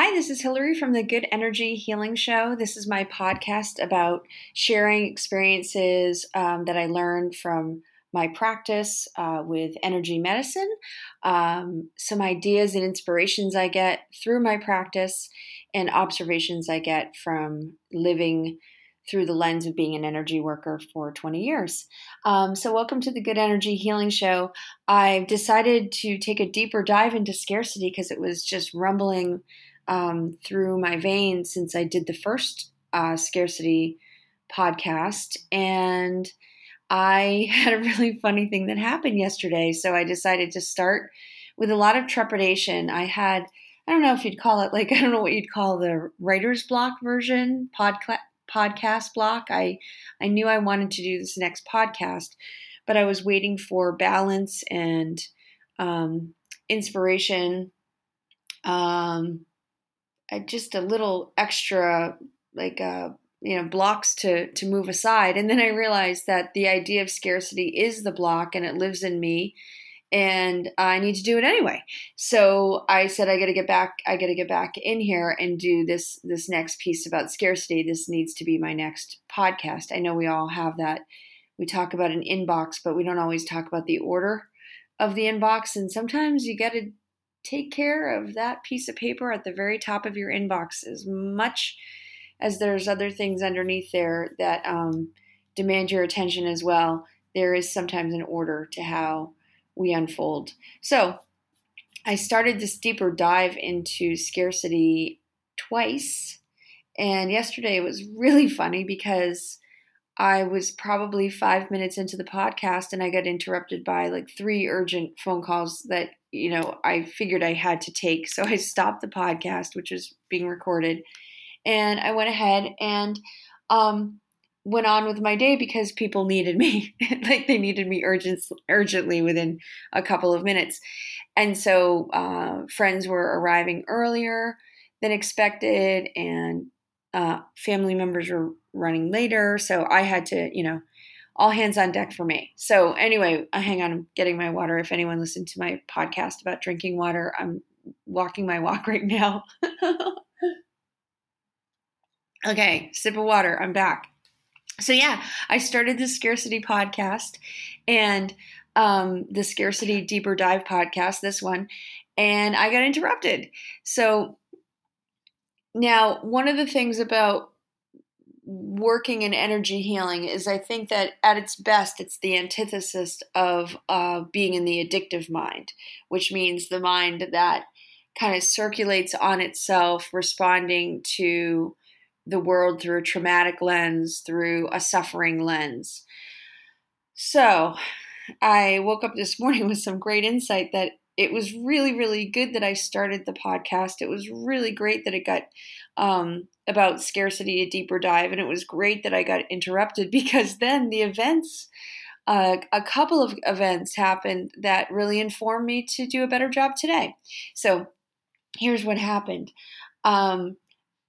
Hi, this is Hillary from the Good Energy Healing Show. This is my podcast about sharing experiences that I learned from my practice with energy medicine, some ideas and inspirations I get through my practice, and observations I get from living through the lens of being an energy worker for 20 years. So welcome to the Good Energy Healing Show. I've decided to take a deeper dive into scarcity because it was just rumbling through my veins since I did the first scarcity podcast. And I had a really funny thing that happened yesterday. So I decided to start with a lot of trepidation. I don't know what you'd call the writer's block version, podcast block. I knew I wanted to do this next podcast, but I was waiting for balance and inspiration, just a little extra blocks to move aside. And then I realized that the idea of scarcity is the block and it lives in me, and I need to do it anyway. So I said, I got to get back in here and do this next piece about scarcity. This needs to be my next podcast. I know we all have that. We talk about an inbox, but we don't always talk about the order of the inbox. And sometimes you got to take care of that piece of paper at the very top of your inbox as much as there's other things underneath there that demand your attention as well. There is sometimes an order to how we unfold. So I started this deeper dive into scarcity twice. And yesterday it was really funny because I was probably 5 minutes into the podcast and I got interrupted by like three urgent phone calls that, I figured I had to take. So I stopped the podcast, which was being recorded, and I went ahead and, went on with my day because people needed me, like they needed me urgently within a couple of minutes. And so friends were arriving earlier than expected, and family members were running later. So I had to, all hands on deck for me. So anyway, hang on, I'm getting my water. If anyone listened to my podcast about drinking water, I'm walking my walk right now. Okay, sip of water. I'm back. So yeah, I started the scarcity podcast and the scarcity deeper dive podcast, this one, and I got interrupted. So now one of the things about working in energy healing is I think that at its best, it's the antithesis of being in the addictive mind, which means the mind that kind of circulates on itself, responding to the world through a traumatic lens, through a suffering lens. So I woke up this morning with some great insight that it was really, really good that I started the podcast. It was really great that it got about scarcity, a deeper dive, and it was great that I got interrupted because then the events, a couple of events happened that really informed me to do a better job today. So here's what happened. I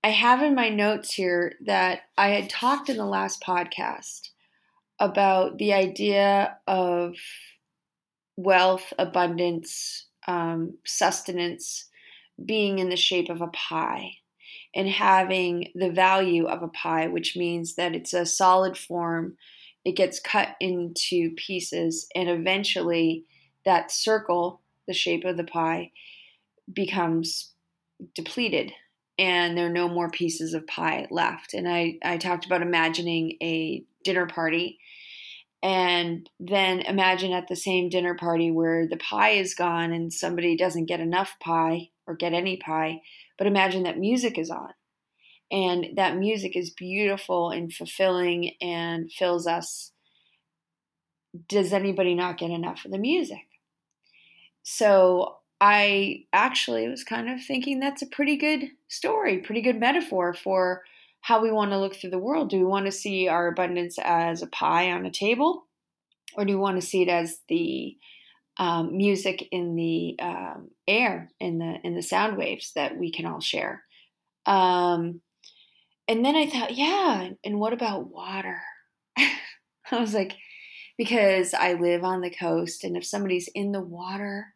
have in my notes here that I had talked in the last podcast about the idea of wealth, abundance, sustenance being in the shape of a pie and having the value of a pie, which means that it's a solid form. It gets cut into pieces, and eventually that circle, the shape of the pie, becomes depleted, and there are no more pieces of pie left. And I talked about imagining a dinner party, and then imagine at the same dinner party where the pie is gone and somebody doesn't get enough pie or get any pie, but imagine that music is on. And that music is beautiful and fulfilling and fills us. Does anybody not get enough of the music? So I actually was kind of thinking that's a pretty good story, pretty good metaphor for how we want to look through the world. Do we want to see our abundance as a pie on a table, or do we want to see it as the music in the air, in the sound waves that we can all share? And then I thought, yeah, and what about water? I was like, because I live on the coast, and if somebody's in the water,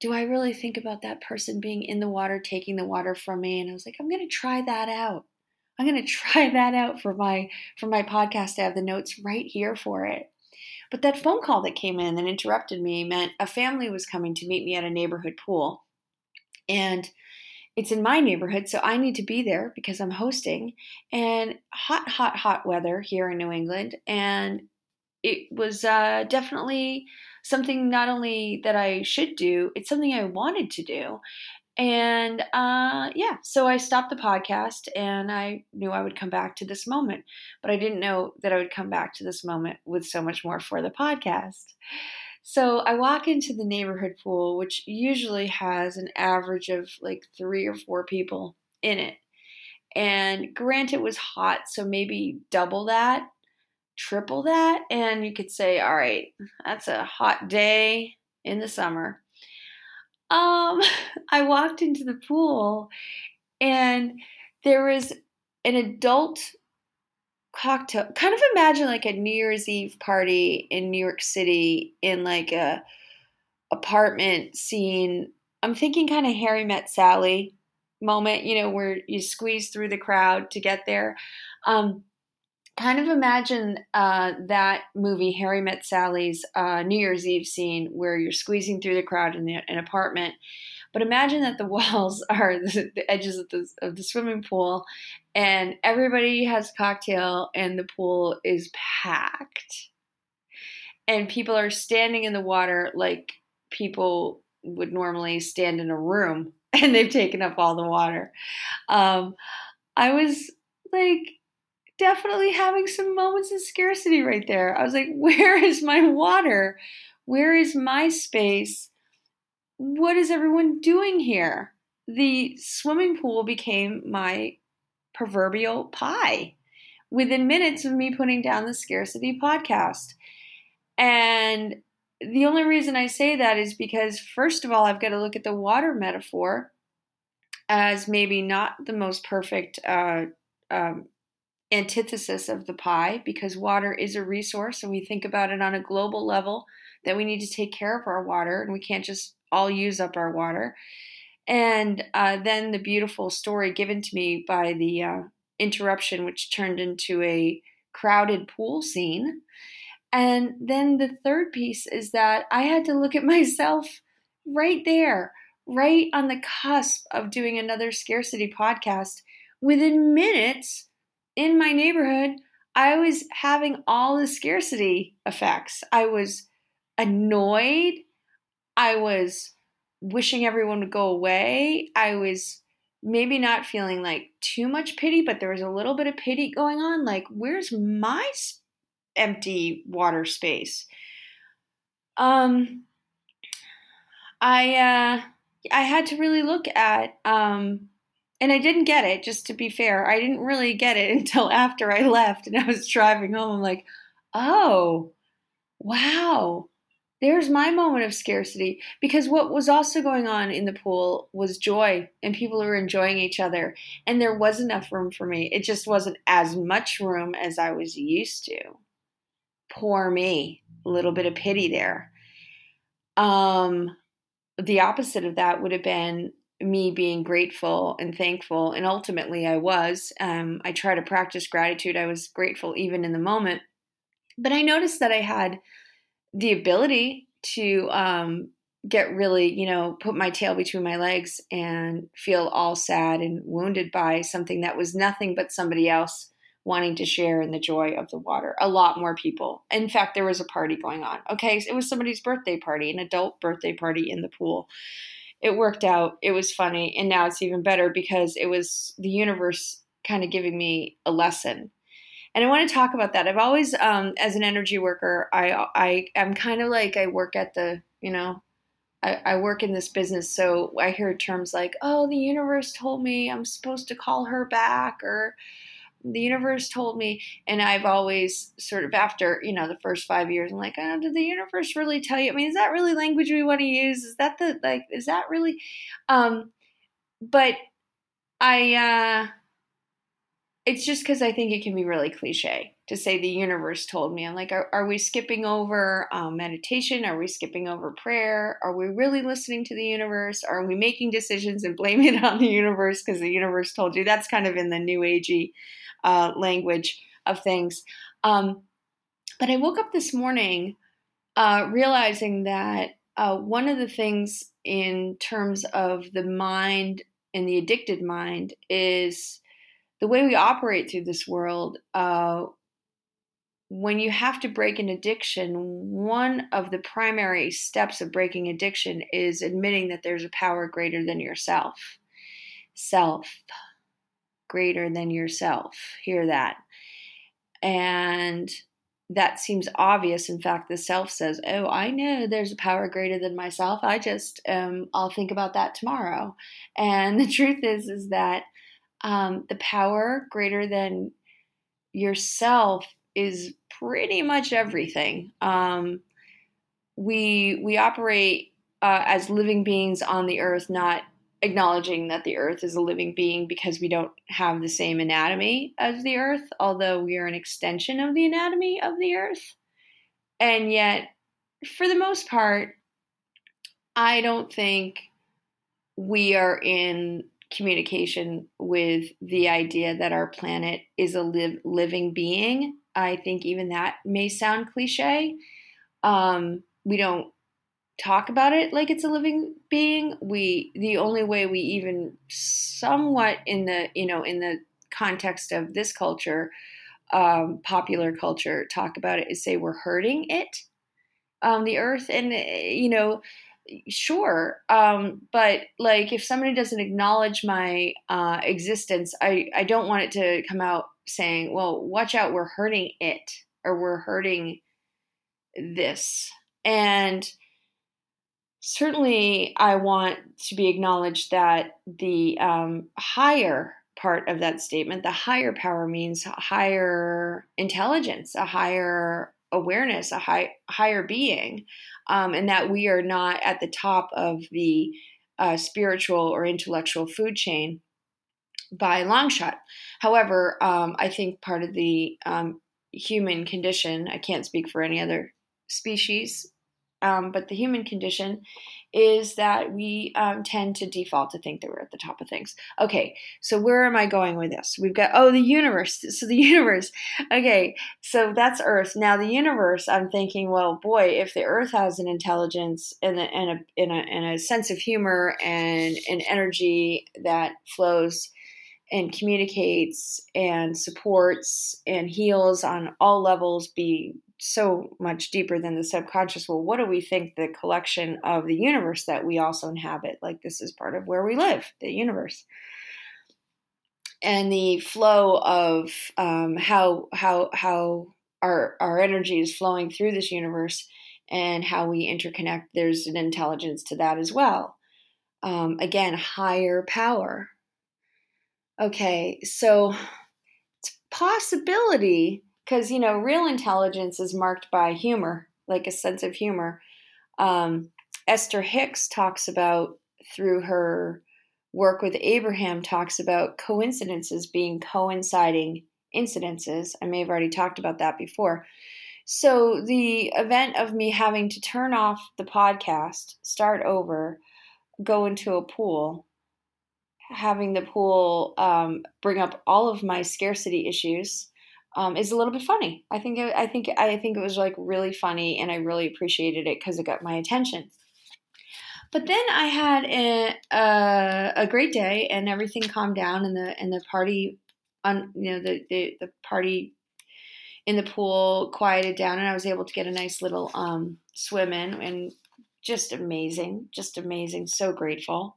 do I really think about that person being in the water, taking the water from me? And I was like, I'm going to try that out. I'm going to try that out for my podcast. I have the notes right here for it. But that phone call that came in that interrupted me meant a family was coming to meet me at a neighborhood pool. And it's in my neighborhood, so I need to be there because I'm hosting. And hot, hot, hot weather here in New England. And it was definitely something not only that I should do, it's something I wanted to do. And so I stopped the podcast, and I knew I would come back to this moment, but I didn't know that I would come back to this moment with so much more for the podcast. So I walk into the neighborhood pool, which usually has an average of like 3 or 4 people in it. And granted, it was hot, so maybe double that, triple that. And you could say, all right, that's a hot day in the summer. I walked into the pool, and there was an adult cocktail. Kind of imagine like a New Year's Eve party in New York City in like a apartment scene. I'm thinking kind of Harry Met Sally moment, you know, where you squeeze through the crowd to get there. Kind of imagine that movie, Harry Met Sally's New Year's Eve scene where you're squeezing through the crowd in an apartment. But imagine that the walls are the edges of the swimming pool, and everybody has a cocktail, and the pool is packed. And people are standing in the water like people would normally stand in a room, and they've taken up all the water. I was like, definitely having some moments of scarcity right there. I was like, where is my water? Where is my space? What is everyone doing here? The swimming pool became my proverbial pie within minutes of me putting down the scarcity podcast. And the only reason I say that is because, first of all, I've got to look at the water metaphor as maybe not the most perfect antithesis of the pie, because water is a resource, and we think about it on a global level that we need to take care of our water, and we can't just all use up our water. And then the beautiful story given to me by the interruption, which turned into a crowded pool scene. And then the third piece is that I had to look at myself right there, right on the cusp of doing another scarcity podcast within minutes. In my neighborhood, I was having all the scarcity effects. I was annoyed. I was wishing everyone would go away. I was maybe not feeling like too much pity, but there was a little bit of pity going on. Like, where's my empty water space? I had to really look at and I didn't get it, just to be fair. I didn't really get it until after I left and I was driving home. I'm like, oh, wow, there's my moment of scarcity. Because what was also going on in the pool was joy, and people were enjoying each other. And there was enough room for me. It just wasn't as much room as I was used to. Poor me. A little bit of pity there. The opposite of that would have been me being grateful and thankful. And ultimately I was, I try to practice gratitude. I was grateful even in the moment, but I noticed that I had the ability to, get really, put my tail between my legs and feel all sad and wounded by something that was nothing but somebody else wanting to share in the joy of the water. A lot more people. In fact, there was a party going on. Okay. It was somebody's birthday party, an adult birthday party in the pool. It worked out. It was funny. And now it's even better because it was the universe kind of giving me a lesson. And I want to talk about that. I've always, as an energy worker, I am kind of like, I work at the, I work in this business. So I hear terms like, oh, the universe told me I'm supposed to call her back, or the universe told me. And I've always sort of, after, the first 5 years, I'm like, oh, did the universe really tell you? I mean, is that really language we want to use? Is that is that really? But I, It's just because I think it can be really cliche to say the universe told me. I'm like, are we skipping over meditation? Are we skipping over prayer? Are we really listening to the universe? Are we making decisions and blaming it on the universe because the universe told you? That's kind of in the new agey language of things. But I woke up this morning realizing that one of the things in terms of the mind and the addicted mind is the way we operate through this world. When you have to break an addiction, one of the primary steps of breaking addiction is admitting that there's a power greater than yourself. Greater than yourself. Hear that. And that seems obvious. In fact, the self says, oh, I know there's a power greater than myself. I just, I'll think about that tomorrow. And the truth is that the power greater than yourself is pretty much everything. We operate as living beings on the earth, not acknowledging that the earth is a living being because we don't have the same anatomy as the earth, although we are an extension of the anatomy of the earth. And yet, for the most part, I don't think we are in communication with the idea that our planet is a living being. I think even that may sound cliche. We don't talk about it like it's a living being. The only way we even somewhat in the context of this culture, popular culture, talk about it is say we're hurting it, the earth. And, sure. But like, if somebody doesn't acknowledge my existence, I don't want it to come out saying, well, watch out, we're hurting it, or we're hurting this. And certainly I want to be acknowledged that the higher part of that statement, the higher power, means higher intelligence, a higher awareness, a higher being, and that we are not at the top of the spiritual or intellectual food chain by a long shot. However, I think part of the human condition, I can't speak for any other species, but the human condition is that we tend to default to think that we're at the top of things. Okay, so where am I going with this? We've got, the universe. So the universe. Okay, so that's Earth. Now the universe, I'm thinking, well, boy, if the Earth has an intelligence and a sense of humor and an energy that flows and communicates and supports and heals on all levels, be so much deeper than the subconscious. Well, what do we think the collection of the universe that we also inhabit? Like, this is part of where we live, the universe. And the flow of how our energy is flowing through this universe and how we interconnect, there's an intelligence to that as well. Again, higher power. Okay, so it's a possibility. Because, real intelligence is marked by humor, like a sense of humor. Esther Hicks talks about, through her work with Abraham, talks about coincidences being coinciding incidences. I may have already talked about that before. So the event of me having to turn off the podcast, start over, go into a pool, having the pool bring up all of my scarcity issues, is a little bit funny. I think it was like really funny, and I really appreciated it because it got my attention. But then I had a great day, and everything calmed down, and the party, the party in the pool quieted down, and I was able to get a nice little swim in, and just amazing, so grateful.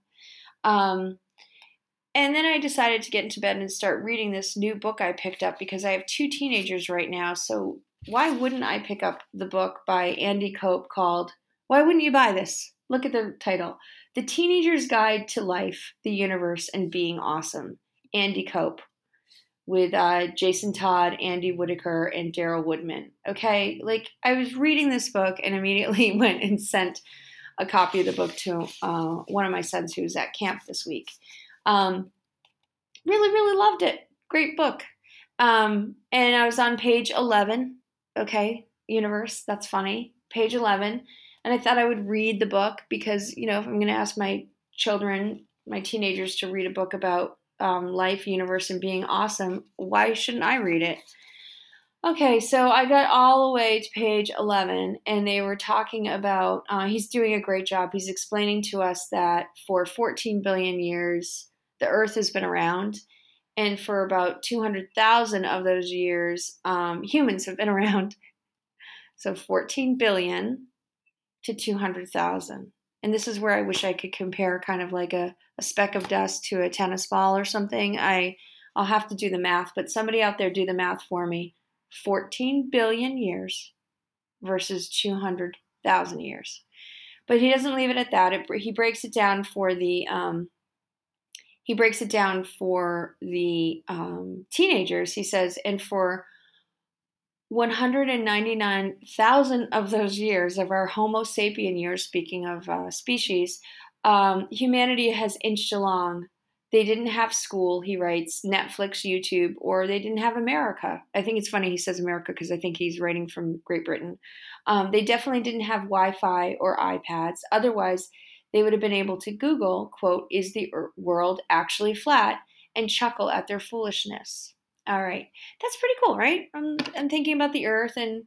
And then I decided to get into bed and start reading this new book I picked up because I have two teenagers right now. So why wouldn't I pick up the book by Andy Cope called, Why Wouldn't You Buy This? Look at the title. The Teenager's Guide to Life, the Universe, and Being Awesome. Andy Cope, with Jason Todd, Andy Whitaker, and Daryl Woodman. Okay, like, I was reading this book and immediately went and sent a copy of the book to one of my sons who was at camp this week. Really loved it. Great book. And I was on page 11. Okay, universe, that's funny. Page 11. And I thought I would read the book because, you know, if I'm going to ask my children, my teenagers to read a book about life, universe, and being awesome, why shouldn't I read it? Okay, so I got all the way to page 11, and they were talking about, he's doing a great job. He's explaining to us that for 14 billion years, the Earth has been around, and for about 200,000 of those years, humans have been around. So 14 billion to 200,000. And this is where I wish I could compare kind of like a speck of dust to a tennis ball or something. I'll have to do the math, but somebody out there do the math for me. 14 billion years versus 200,000 years. But he doesn't leave it at that. He breaks it down for the teenagers. He says, and for 199,000 of those years of our Homo sapien years, speaking of species, humanity has inched along. They didn't have school, he writes, Netflix, YouTube, or they didn't have America. I think it's funny he says America because I think he's writing from Great Britain. They definitely didn't have Wi-Fi or iPads. Otherwise, they would have been able to Google, quote, is the world actually flat, and chuckle at their foolishness. All right. That's pretty cool, right? I'm thinking about the Earth and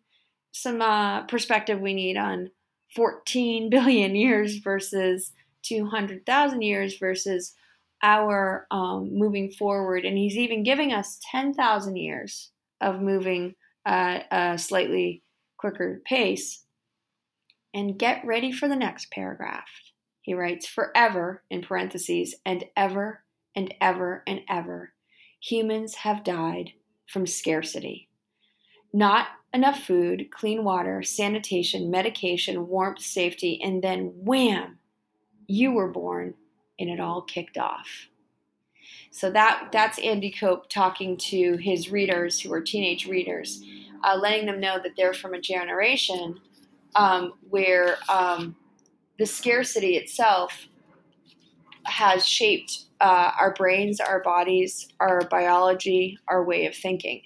some perspective we need on 14 billion years versus 200,000 years versus our moving forward, and he's even giving us 10,000 years of moving a slightly quicker pace. And get ready for the next paragraph. He writes, forever, in parentheses, and ever and ever and ever, humans have died from scarcity. Not enough food, clean water, sanitation, medication, warmth, safety, and then wham, you were born. And it all kicked off. So that's Andy Cope talking to his readers who are teenage readers, letting them know that they're from a generation where the scarcity itself has shaped our brains, our bodies, our biology, our way of thinking.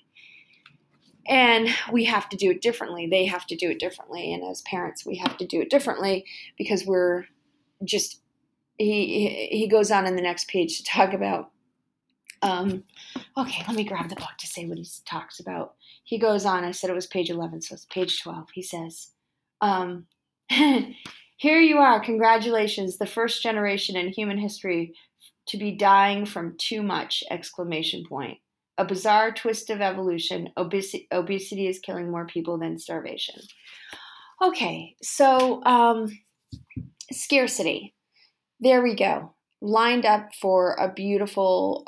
And we have to do it differently. They have to do it differently. And as parents, we have to do it differently because we're just... He goes on in the next page to talk about, okay, let me grab the book to say what he talks about. He goes on, I said it was page 11, so it's page 12. He says, here you are, congratulations, the first generation in human history to be dying from too much, exclamation point. A bizarre twist of evolution, obesity is killing more people than starvation. Okay, so scarcity. There we go, lined up for a beautiful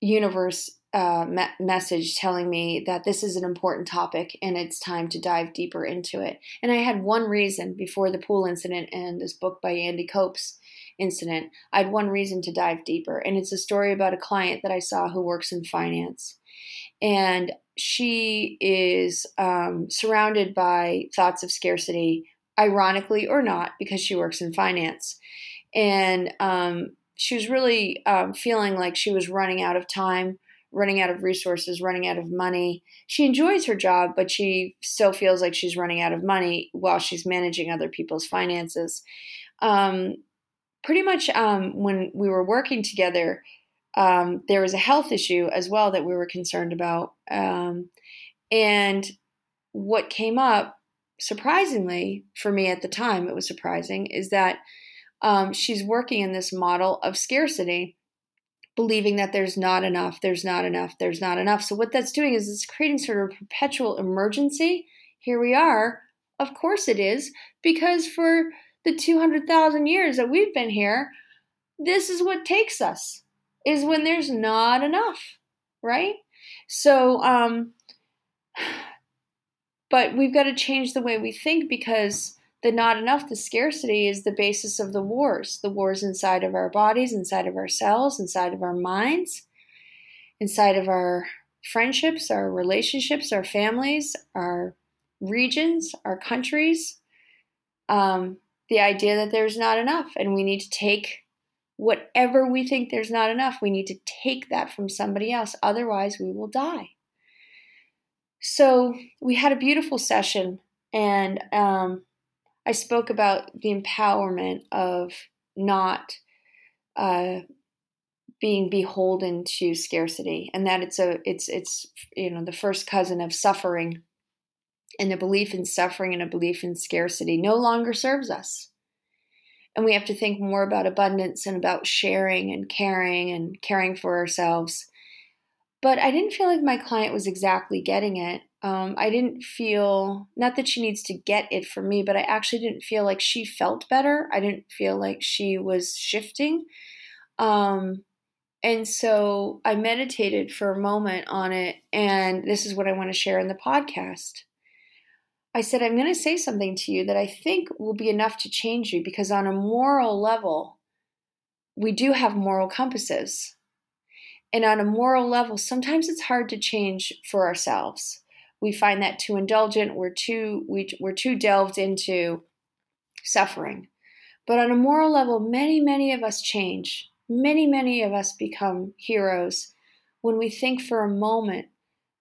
universe message telling me that this is an important topic and it's time to dive deeper into it. And I had one reason before the pool incident and this book by Andy Cope's incident, I had one reason to dive deeper. And it's a story about a client that I saw who works in finance. And she is surrounded by thoughts of scarcity, ironically or not, because she works in finance. And she was really feeling like she was running out of time, running out of resources, running out of money. She enjoys her job, but she still feels like she's running out of money while she's managing other people's finances. Pretty much when we were working together, there was a health issue as well that we were concerned about. And what came up, surprisingly, for me at the time, it was surprising, is that she's working in this model of scarcity, believing that there's not enough. So what that's doing is it's creating sort of a perpetual emergency. Here we are. Of course it is, because for the 200,000 years that we've been here, this is what takes us, is when there's not enough, right? So, but we've got to change the way we think, because the not enough, the scarcity, is the basis of the wars inside of our bodies, inside of our cells, inside of our minds, inside of our friendships, our relationships, our families, our regions, our countries, the idea that there's not enough and we need to take Whatever we think there's not enough, we need to take that from somebody else. Otherwise, we will die. So we had a beautiful session, and I spoke about the empowerment of not being beholden to scarcity, and that it's the first cousin of suffering, and the belief in suffering and a belief in scarcity no longer serves us. And we have to think more about abundance and about sharing and caring for ourselves. But I didn't feel like my client was exactly getting it. I didn't feel, not that she needs to get it from me, but I actually didn't feel like she felt better. I didn't feel like she was shifting. And so I meditated for a moment on it. And this is what I want to share in the podcast. I said, I'm going to say something to you that I think will be enough to change you, because on a moral level, we do have moral compasses. And on a moral level, sometimes it's hard to change for ourselves. We find that too indulgent. We're too delved into suffering. But on a moral level, many, many of us change. Many, many of us become heroes when we think for a moment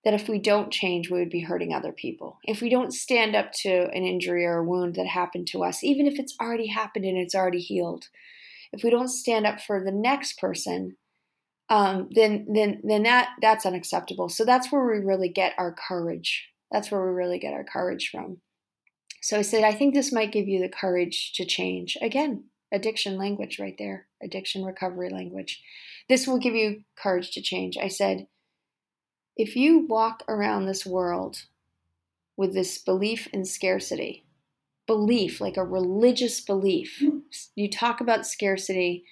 that if we don't change, we would be hurting other people. If we don't stand up to an injury or a wound that happened to us, even if it's already happened and it's already healed, if we don't stand up for the next person, then that's unacceptable. So that's where we really get our courage. That's where we really get our courage from. So I said, I think this might give you the courage to change. Again, addiction language right there, addiction recovery language. This will give you courage to change. I said, if you walk around this world with this belief in scarcity, belief, like a religious belief, you talk about scarcity,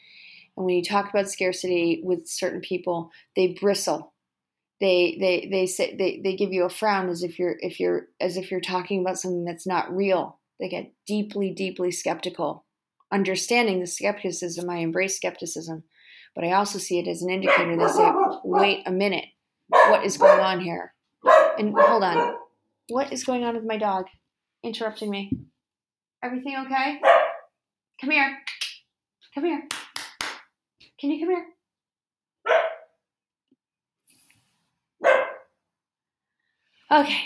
and when you talk about scarcity with certain people, they bristle. They say they give you a frown as if you're talking about something that's not real. They get deeply, deeply skeptical. Understanding the skepticism, I embrace skepticism, but I also see it as an indicator. They say, wait a minute. What is going on here? And hold on. What is going on with my dog? Interrupting me. Everything okay? Come here. Come here. Can you come here? Okay.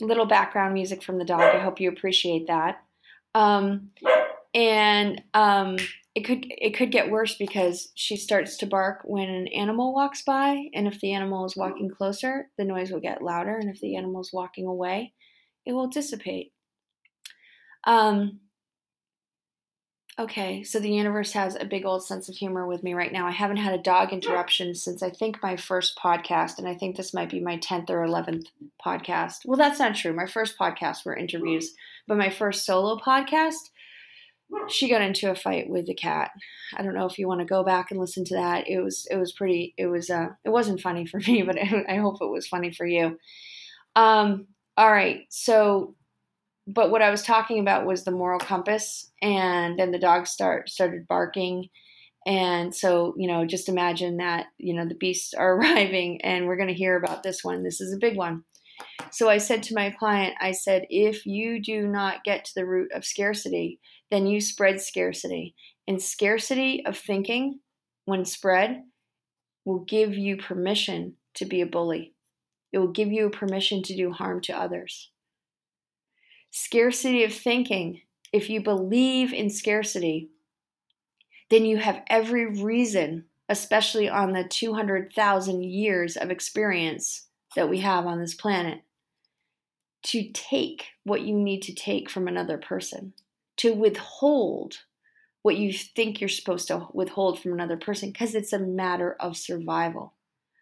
Little background music from the dog. I hope you appreciate that. It could get worse, because she starts to bark when an animal walks by, and if the animal is walking closer, the noise will get louder, and if the animal is walking away, it will dissipate. Okay, so the universe has a big old sense of humor with me right now. I haven't had a dog interruption since I think my first podcast, and I think this might be my 10th or 11th podcast. Well, that's not true. My first podcast were interviews, but my first solo podcast, she got into a fight with the cat. I don't know if you want to go back and listen to that. It wasn't funny for me, but I hope it was funny for you. All right. So, but what I was talking about was the moral compass, and then the dog started barking. And so, just imagine that, the beasts are arriving, and we're going to hear about this one. This is a big one. So I said to my client, I said, if you do not get to the root of scarcity, then you spread scarcity. And scarcity of thinking, when spread, will give you permission to be a bully. It will give you permission to do harm to others. Scarcity of thinking, if you believe in scarcity, then you have every reason, especially on the 200,000 years of experience that we have on this planet, to take what you need to take from another person, to withhold what you think you're supposed to withhold from another person, because it's a matter of survival.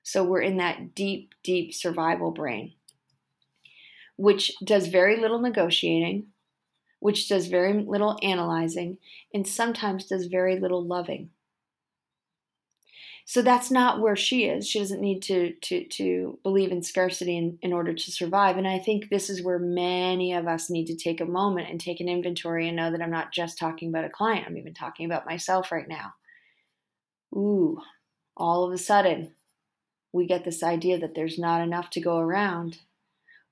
So we're in that deep, deep survival brain, which does very little negotiating, which does very little analyzing, and sometimes does very little loving. So that's not where she is. She doesn't need to believe in scarcity in order to survive. And I think this is where many of us need to take a moment and take an inventory and know that I'm not just talking about a client. I'm even talking about myself right now. Ooh, all of a sudden, we get this idea that there's not enough to go around.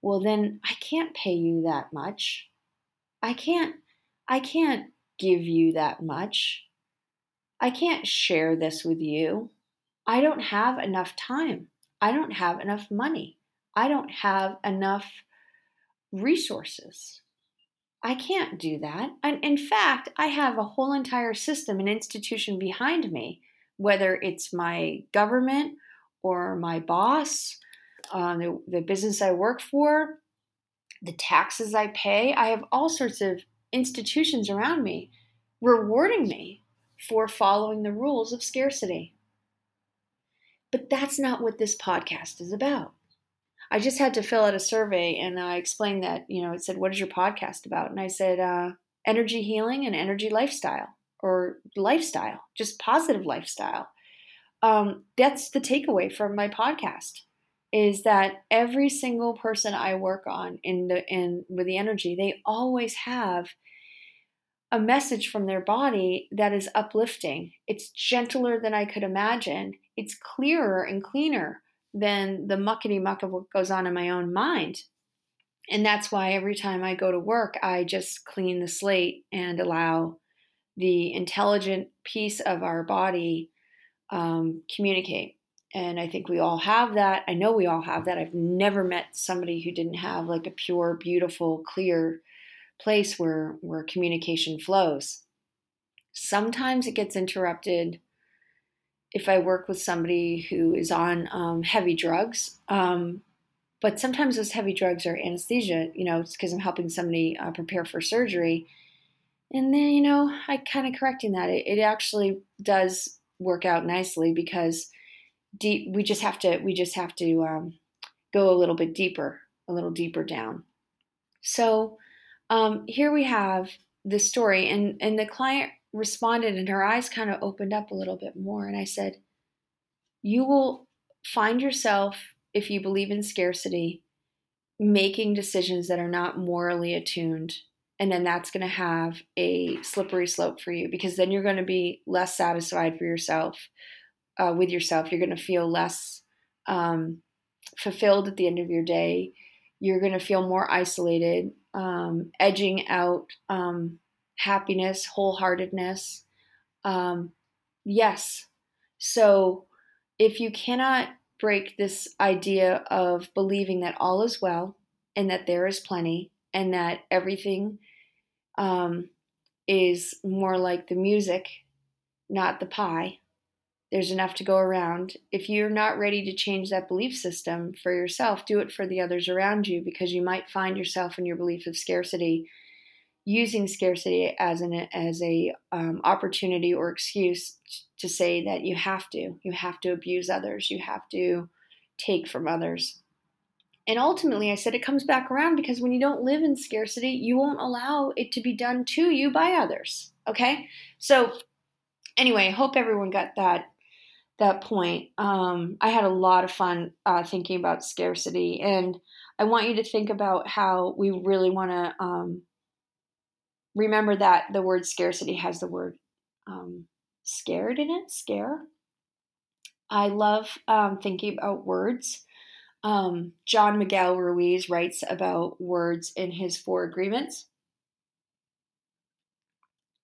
Well, then I can't pay you that much. I can't give you that much. I can't share this with you. I don't have enough time. I don't have enough money. I don't have enough resources. I can't do that. And in fact, I have a whole entire system and institution behind me, whether it's my government or my boss, the business I work for, the taxes I pay. I have all sorts of institutions around me rewarding me for following the rules of scarcity. But that's not what this podcast is about. I just had to fill out a survey, and I explained that, it said, what is your podcast about? And I said, energy healing and energy lifestyle, or lifestyle, just positive lifestyle. That's the takeaway from my podcast, is that every single person I work on with the energy, they always have a message from their body that is uplifting. It's gentler than I could imagine. It's clearer and cleaner than the muckety muck of what goes on in my own mind. And that's why every time I go to work, I just clean the slate and allow the intelligent piece of our body communicate. And I think we all have that. I know we all have that. I've never met somebody who didn't have like a pure, beautiful, clear place where communication flows. Sometimes it gets interrupted if I work with somebody who is on heavy drugs. But sometimes those heavy drugs are anesthesia, it's because I'm helping somebody prepare for surgery. And then, I kind of correcting that. It actually does work out nicely because we just have to go a little deeper down. So here we have the story, and the client responded, and her eyes kind of opened up a little bit more. And I said, you will find yourself, if you believe in scarcity, making decisions that are not morally attuned. And then that's going to have a slippery slope for you, because then you're going to be less satisfied with yourself. You're going to feel less fulfilled at the end of your day. You're going to feel more isolated, edging out happiness, wholeheartedness. Yes. So if you cannot break this idea of believing that all is well and that there is plenty and that everything is more like the music, not the pie, there's enough to go around. If you're not ready to change that belief system for yourself, do it for the others around you, because you might find yourself in your belief of scarcity, using scarcity as a opportunity or excuse to say that you have to abuse others, you have to take from others. And ultimately, I said, it comes back around, because when you don't live in scarcity, you won't allow it to be done to you by others. Okay? So anyway, I hope everyone got that point. I had a lot of fun thinking about scarcity, and I want you to think about how we really want to remember that the word scarcity has the word scared in it, scare. I love thinking about words. John Miguel Ruiz writes about words in his Four Agreements.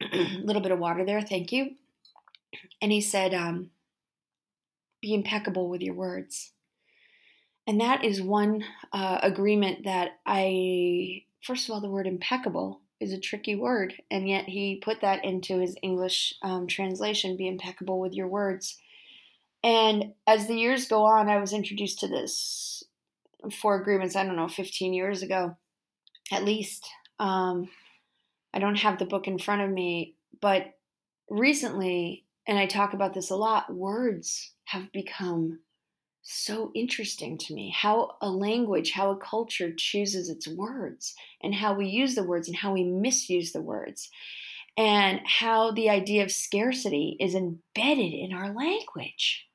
A little bit of water there, thank you. And he said, be impeccable with your words. And that is one agreement that first of all, the word impeccable is a tricky word. And yet he put that into his English translation, be impeccable with your words. And as the years go on, I was introduced to this Four Agreements, I don't know, 15 years ago, at least. I don't have the book in front of me, but recently, and I talk about this a lot, words have become so interesting to me. How a language, how a culture chooses its words, and how we use the words, and how we misuse the words, and how the idea of scarcity is embedded in our language.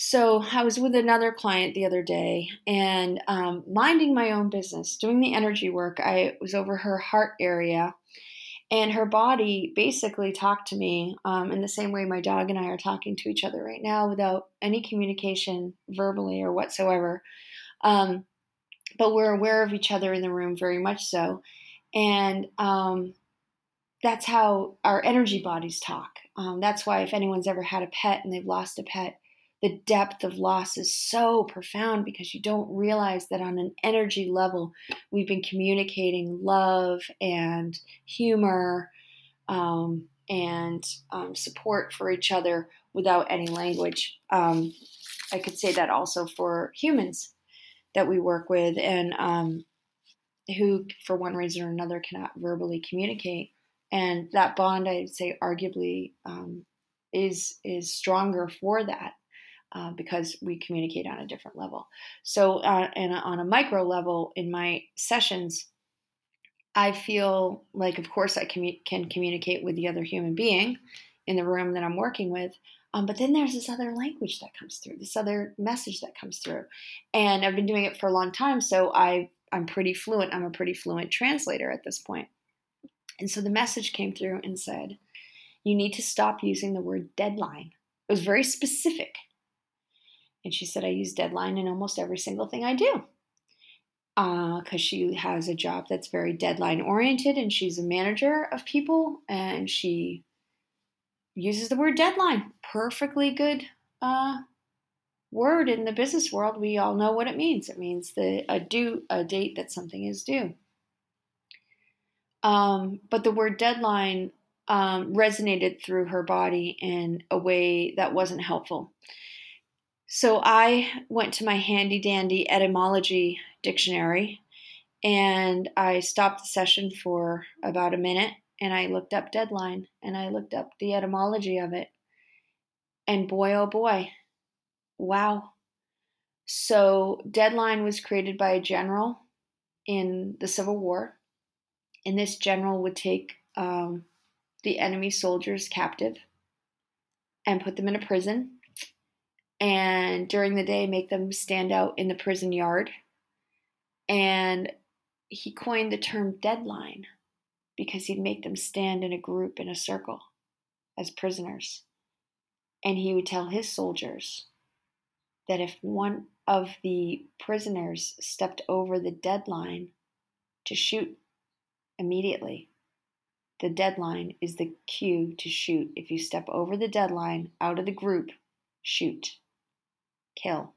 So I was with another client the other day, and minding my own business, doing the energy work. I was over her heart area, and her body basically talked to me in the same way my dog and I are talking to each other right now, without any communication verbally or whatsoever. But we're aware of each other in the room, very much so. And that's how our energy bodies talk. That's why if anyone's ever had a pet and they've lost a pet, the depth of loss is so profound because you don't realize that on an energy level, we've been communicating love and humor and support for each other without any language. I could say that also for humans that we work with and who, for one reason or another, cannot verbally communicate. And that bond, I'd say, arguably is stronger for that. Because we communicate on a different level. So, and on a micro level in my sessions, I feel like, of course, I can communicate with the other human being in the room that I'm working with. But then there's this other language that comes through, this other message that comes through. And I've been doing it for a long time. So I'm pretty fluent. I'm a pretty fluent translator at this point. And so the message came through and said, you need to stop using the word deadline. It was very specific. And she said, I use deadline in almost every single thing I do because she has a job that's very deadline oriented and she's a manager of people and she uses the word deadline. Perfectly good word in the business world. We all know what it means. It means a date that something is due. But the word deadline resonated through her body in a way that wasn't helpful. So I went to my handy-dandy etymology dictionary, and I stopped the session for about a minute, and I looked up deadline, and I looked up the etymology of it. And boy, oh boy, wow. So deadline was created by a general in the Civil War, and this general would take the enemy soldiers captive and put them in a prison. And during the day, make them stand out in the prison yard. And he coined the term deadline because he'd make them stand in a group in a circle as prisoners. And he would tell his soldiers that if one of the prisoners stepped over the deadline, to shoot immediately. The deadline is the cue to shoot. If you step over the deadline, out of the group, shoot. Kill.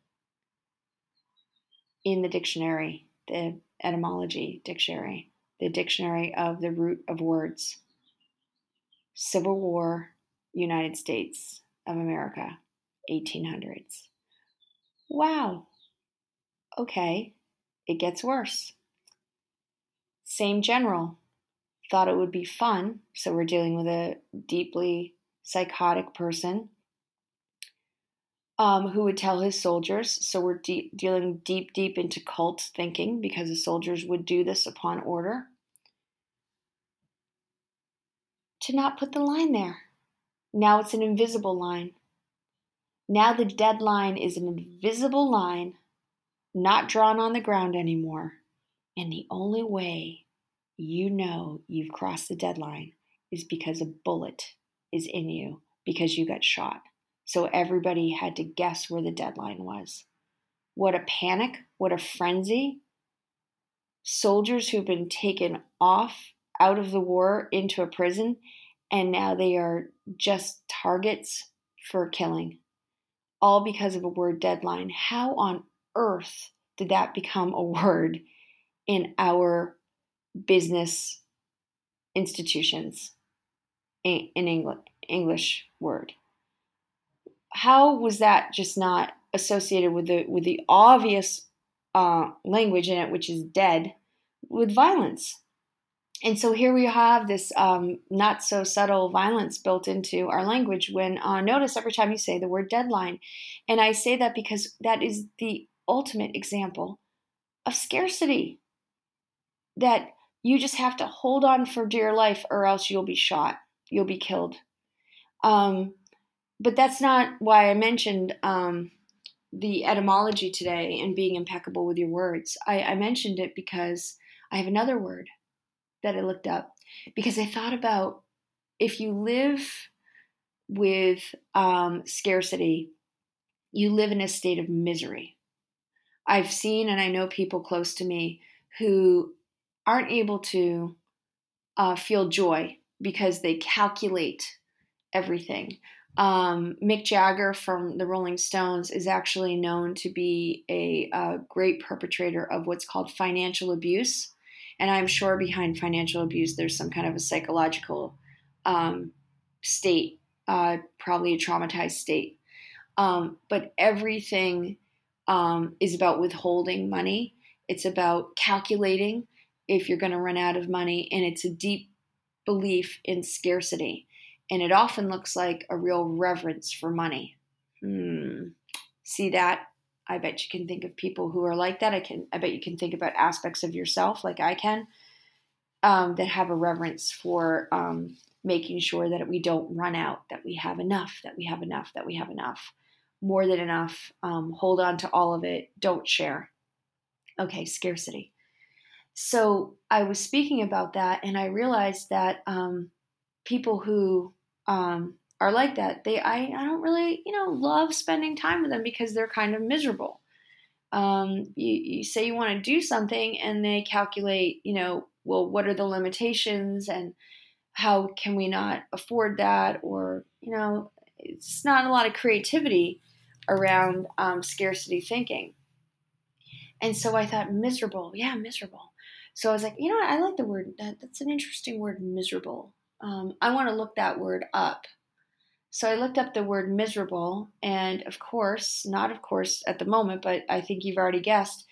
In the dictionary, the etymology dictionary, the dictionary of the root of words. Civil War, United States of America, 1800s. Wow. Okay, it gets worse. Same general thought it would be fun, so we're dealing with a deeply psychotic person. Who would tell his soldiers, so we're dealing deep into cult thinking because the soldiers would do this upon order, to not put the line there. Now it's an invisible line. Now the deadline is an invisible line, not drawn on the ground anymore. And the only way you know you've crossed the deadline is because a bullet is in you because you got shot. So everybody had to guess where the deadline was. What a panic. What a frenzy. Soldiers who've been taken off out of the war into a prison, and now they are just targets for killing. All because of a word deadline. How on earth did that become a word in our business institutions? An English word. How was that just not associated with the obvious language in it, which is dead, with violence? And so here we have this not so subtle violence built into our language when notice every time you say the word deadline. And I say that because that is the ultimate example of scarcity, that you just have to hold on for dear life or else you'll be shot, you'll be killed. But that's not why I mentioned the etymology today and being impeccable with your words. I mentioned it because I have another word that I looked up because I thought about if you live with scarcity, you live in a state of misery. I've seen and I know people close to me who aren't able to feel joy because they calculate everything. Mick Jagger from the Rolling Stones is actually known to be a great perpetrator of what's called financial abuse. And I'm sure behind financial abuse, there's some kind of a psychological state, probably a traumatized state. But everything is about withholding money. It's about calculating if you're going to run out of money. And it's a deep belief in scarcity. And it often looks like a real reverence for money. See that? I bet you can think of people who are like that. I bet you can think about aspects of yourself, like I can, that have a reverence for making sure that we don't run out, that we have enough, that we have enough, that we have enough, more than enough. Hold on to all of it. Don't share. Okay, scarcity. So I was speaking about that, and I realized that people who are like that, I don't really, love spending time with them because they're kind of miserable. You say you want to do something and they calculate, well, what are the limitations and how can we not afford that? Or, it's not a lot of creativity around scarcity thinking. And so I thought miserable. Yeah, miserable. So I was like, what? I like the word. That's an interesting word, miserable. I want to look that word up. So I looked up the word miserable, and not at the moment, but I think you've already guessed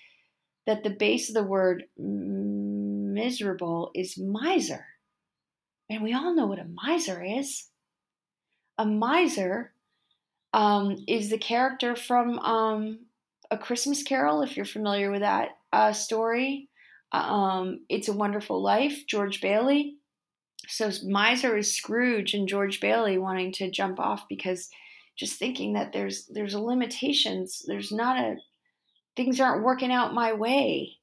that the base of the word miserable is miser. And we all know what a miser is. A miser is the character from A Christmas Carol, if you're familiar with that story. It's a Wonderful Life, George Bailey. So miser is Scrooge and George Bailey wanting to jump off because just thinking that there's limitations. Things aren't working out my way.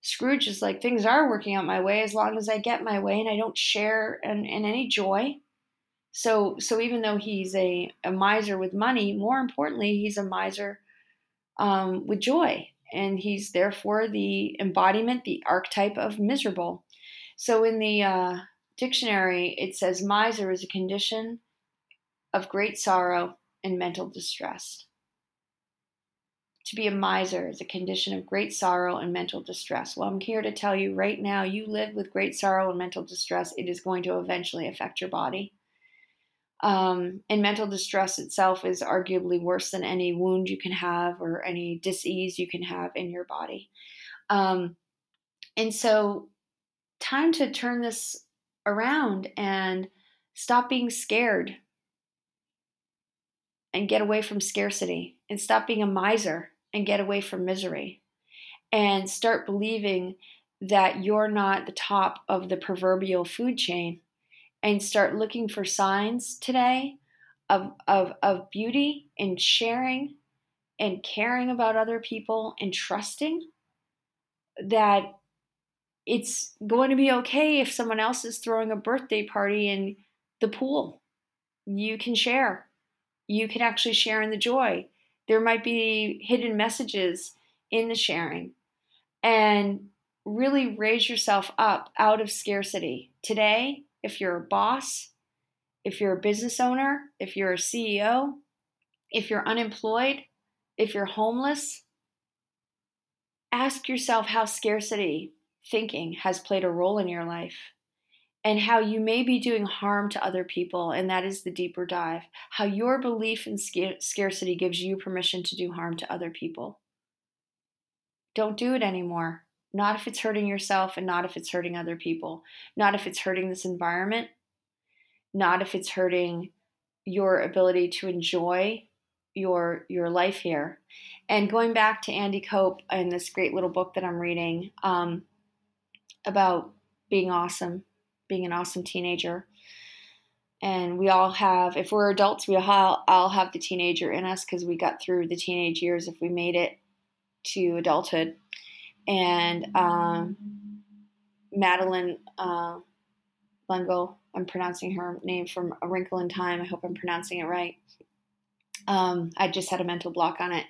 Scrooge is like, things are working out my way as long as I get my way and I don't share in any joy. So even though he's a miser with money, more importantly, he's a miser with joy. And he's therefore the embodiment, the archetype of miserable. So in the dictionary, it says miser is a condition of great sorrow and mental distress. To be a miser is a condition of great sorrow and mental distress. Well, I'm here to tell you right now, you live with great sorrow and mental distress. It is going to eventually affect your body. And mental distress itself is arguably worse than any wound you can have or any disease you can have in your body. And so time to turn this around and stop being scared and get away from scarcity, and stop being a miser and get away from misery, and start believing that you're not the top of the proverbial food chain, and start looking for signs today of beauty and sharing and caring about other people and trusting that it's going to be okay if someone else is throwing a birthday party in the pool. You can share. You can actually share in the joy. There might be hidden messages in the sharing. And really raise yourself up out of scarcity. Today, if you're a boss, if you're a business owner, if you're a CEO, if you're unemployed, if you're homeless, ask yourself how scarcity thinking has played a role in your life and how you may be doing harm to other people. And that is the deeper dive, how your belief in scarcity gives you permission to do harm to other people. Don't do it anymore. Not if it's hurting yourself and not if it's hurting other people, not if it's hurting this environment, not if it's hurting your ability to enjoy your life here. And going back to Andy Cope and this great little book that I'm reading, about being awesome, being an awesome teenager. And we all have, if we're adults, we all have the teenager in us because we got through the teenage years if we made it to adulthood. And Madeline Lungo, I'm pronouncing her name, from A Wrinkle in Time. I hope I'm pronouncing it right. I just had a mental block on it.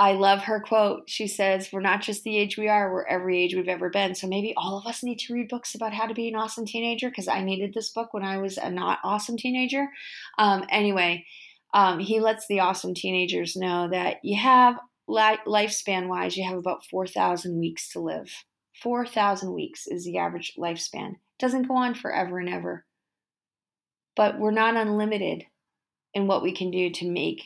I love her quote. She says, we're not just the age we are, we're every age we've ever been. So maybe all of us need to read books about how to be an awesome teenager, because I needed this book when I was a not awesome teenager. He lets the awesome teenagers know that you have, lifespan-wise, you have about 4,000 weeks to live. 4,000 weeks is the average lifespan. It doesn't go on forever and ever. But we're not unlimited in what we can do to make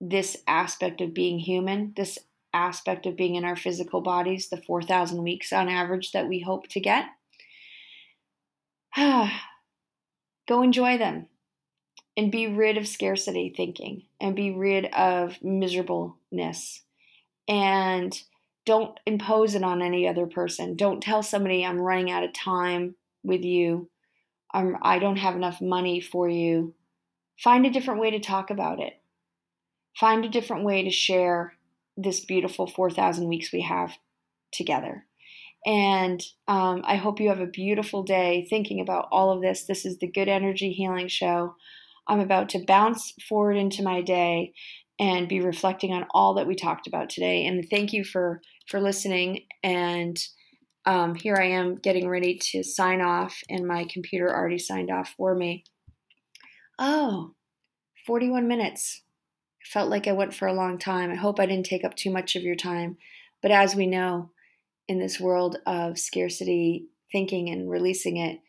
this aspect of being human, this aspect of being in our physical bodies, the 4,000 weeks on average that we hope to get. Go enjoy them and be rid of scarcity thinking and be rid of miserableness, and don't impose it on any other person. Don't tell somebody I'm running out of time with you. I don't have enough money for you. Find a different way to talk about it. Find a different way to share this beautiful 4,000 weeks we have together. And I hope you have a beautiful day thinking about all of this. This is the Good Energy Healing Show. I'm about to bounce forward into my day and be reflecting on all that we talked about today. And thank you for listening. And here I am getting ready to sign off, and my computer already signed off for me. Oh, 41 minutes. Felt like I went for a long time. I hope I didn't take up too much of your time. But as we know, in this world of scarcity thinking and releasing it,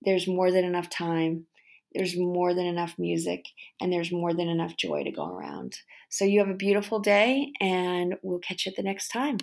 there's more than enough time. There's more than enough music, and there's more than enough joy to go around. So you have a beautiful day, and we'll catch you the next time.